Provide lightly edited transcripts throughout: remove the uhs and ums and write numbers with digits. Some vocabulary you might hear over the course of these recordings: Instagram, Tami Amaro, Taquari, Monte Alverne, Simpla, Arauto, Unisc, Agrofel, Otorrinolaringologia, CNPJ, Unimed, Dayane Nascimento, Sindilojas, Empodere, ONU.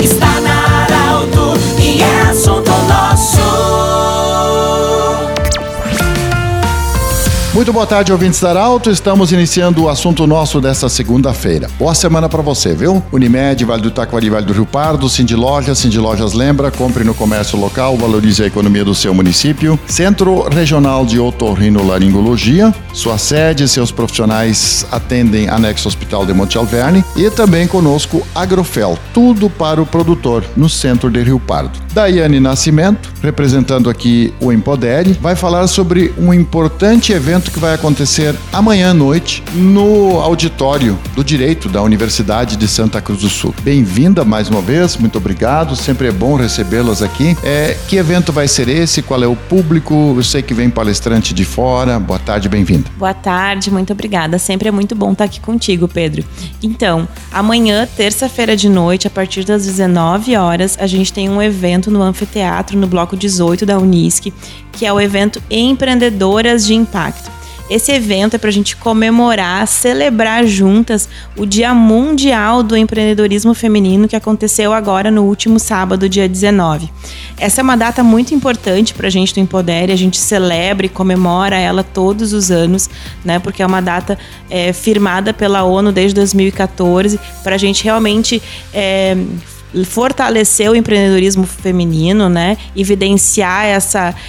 Está na Arauto e é assunto nosso. Muito boa tarde, ouvintes da Arauto. Estamos iniciando o assunto nosso desta segunda-feira. Boa semana pra você, viu? Unimed, Vale do Taquari, Vale do Rio Pardo, Sindilojas, Sindilojas lembra, compre no comércio local, valorize a economia do seu município. Centro Regional de Otorrinolaringologia, sua sede, seus profissionais atendem anexo Hospital de Monte Alverne. E também conosco Agrofel, tudo para o produtor, no centro de Rio Pardo. Dayane Nascimento, representando aqui o Empodere, vai falar sobre um importante evento que vai acontecer amanhã à noite no auditório do Direito da Universidade de Santa Cruz do Sul. Bem-vinda mais uma vez, muito obrigado, sempre é bom recebê-las aqui. Que evento vai ser esse? Qual é o público? Eu sei que vem palestrante de fora. Boa tarde, bem-vinda. Boa tarde, muito obrigada, sempre é muito bom estar aqui contigo, Pedro. Então, amanhã, terça-feira de noite, a partir das 19 horas, a gente tem um evento no anfiteatro, no bloco 18 da Unisc, que é o evento Empreendedoras de Impacto. Esse evento é para a gente comemorar, celebrar juntas o Dia Mundial do Empreendedorismo Feminino, que aconteceu agora no último sábado, dia 19. Essa é uma data muito importante para a gente do Empodere, a gente celebra e comemora ela todos os anos, né? Porque é uma data firmada pela ONU desde 2014, para a gente realmente fortalecer o empreendedorismo feminino, né? Evidenciar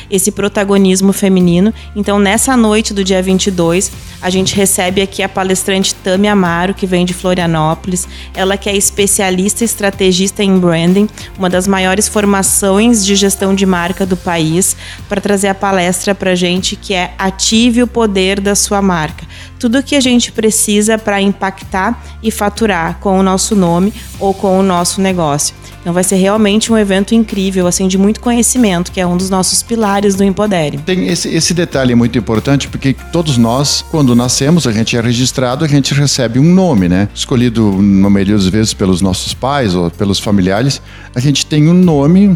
esse protagonismo feminino. Então, nessa noite do dia 22, a gente recebe aqui a palestrante Tami Amaro, que vem de Florianópolis. Ela que é especialista e estrategista em branding, uma das maiores formações de gestão de marca do país, para trazer a palestra pra gente, que é Ative o Poder da Sua Marca. Tudo o que a gente precisa para impactar e faturar com o nosso nome ou com o nosso negócio. Então vai ser realmente um evento incrível, assim, de muito conhecimento, que é um dos nossos pilares do Empodere. Tem esse detalhe muito importante, porque todos nós, quando nascemos, a gente é registrado, a gente recebe um nome, né? Escolhido, na maioria das vezes, pelos nossos pais ou pelos familiares. A gente tem um nome,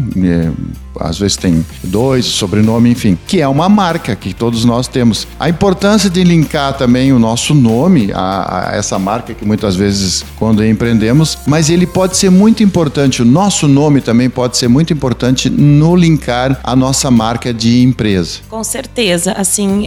às vezes tem dois, sobrenome, enfim, que é uma marca que todos nós temos. A importância de linkar também o nosso nome a essa marca, que muitas vezes, quando empreendemos, mas ele pode ser muito importante, o nosso nome também pode ser muito importante no linkar a nossa marca de empresa. Com certeza, assim,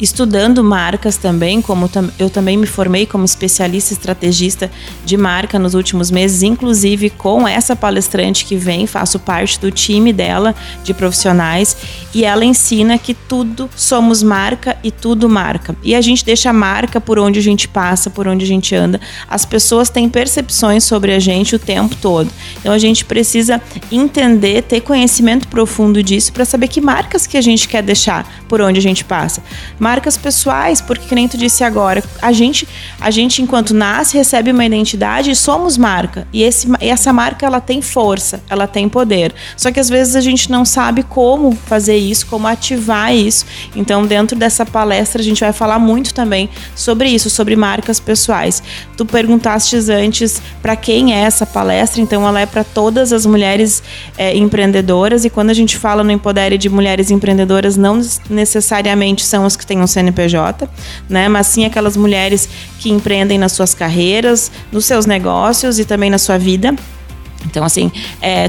estudando marcas também, como eu também me formei como especialista estrategista de marca nos últimos meses, inclusive com essa palestrante que vem, faço parte do time dela, de profissionais, e ela ensina que tudo somos marca e tudo marca. E a gente deixa a marca por onde a gente passa, por onde a gente anda. As pessoas têm percepções sobre a gente o tempo todo. Então, a gente precisa entender, ter conhecimento profundo disso para saber que marcas que a gente quer deixar por onde a gente passa. Marcas pessoais, porque, que nem tu disse agora, a gente enquanto nasce, recebe uma identidade e somos marca. E essa marca, ela tem força, ela tem poder. Só que, às vezes, a gente não sabe como fazer isso, como ativar isso. Então, dentro dessa palestra, a gente vai falar muito também sobre isso, sobre marcas pessoais. Tu perguntaste antes para quem é essa palestra, então ela é para todas as mulheres empreendedoras, e quando a gente fala no Empodere de mulheres empreendedoras, não necessariamente são as que têm um CNPJ, né, mas sim aquelas mulheres que empreendem nas suas carreiras, nos seus negócios e também na sua vida. Então, assim,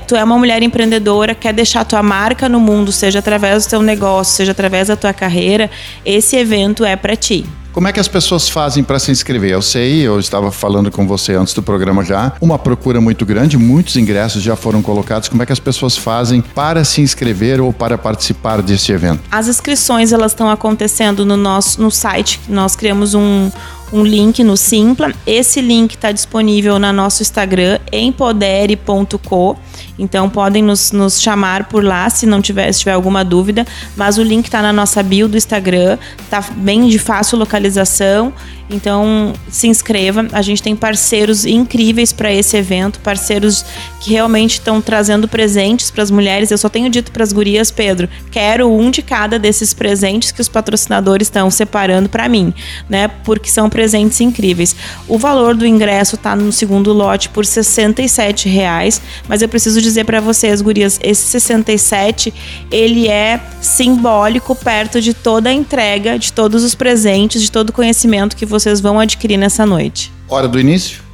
tu é uma mulher empreendedora, quer deixar tua marca no mundo, seja através do teu negócio, seja através da tua carreira, esse evento é para ti. Como é que as pessoas fazem para se inscrever? Eu sei, eu estava falando com você antes do programa já, uma procura muito grande, muitos ingressos já foram colocados. Como é que as pessoas fazem para se inscrever ou para participar desse evento? As inscrições, elas estão acontecendo no site. Nós criamos um link no Simpla. Esse link está disponível no nosso Instagram, empodere.co. Então, podem nos chamar por lá se não tiver, se tiver alguma dúvida. Mas o link está na nossa bio do Instagram. Está bem de fácil localização. Então, se inscreva. A gente tem parceiros incríveis para esse evento. Parceiros que realmente estão trazendo presentes para as mulheres. Eu só tenho dito para as gurias, Pedro, quero um de cada desses presentes que os patrocinadores estão separando para mim, né? Porque são presentes incríveis. O valor do ingresso está no segundo lote por R$ 67,00, mas eu preciso dizer para vocês, gurias, esse 67, ele é simbólico perto de toda a entrega, de todos os presentes, de todo o conhecimento que vocês vão adquirir nessa noite. Hora do início?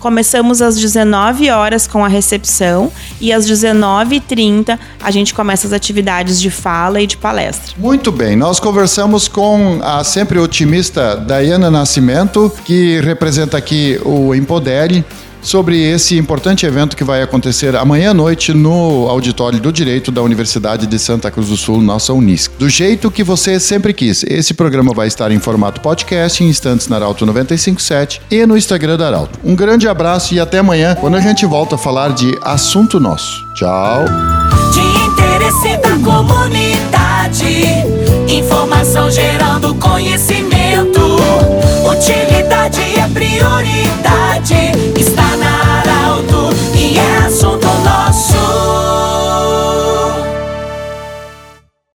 Começamos às 19 horas com a recepção e às 19h30 a gente começa as atividades de fala e de palestra. Muito bem, nós conversamos com a sempre otimista Dayane Nascimento, que representa aqui o Empodere, sobre esse importante evento que vai acontecer amanhã à noite no Auditório do Direito da Universidade de Santa Cruz do Sul, nossa Unisc. Do jeito que você sempre quis. Esse programa vai estar em formato podcast, em instantes na Arauto 95.7 e no Instagram da Arauto. Um grande abraço e até amanhã, quando a gente volta a falar de assunto nosso. Tchau! De interesse da comunidade, informação gerando conhecimento, utilidade é prioridade. Assunto nosso.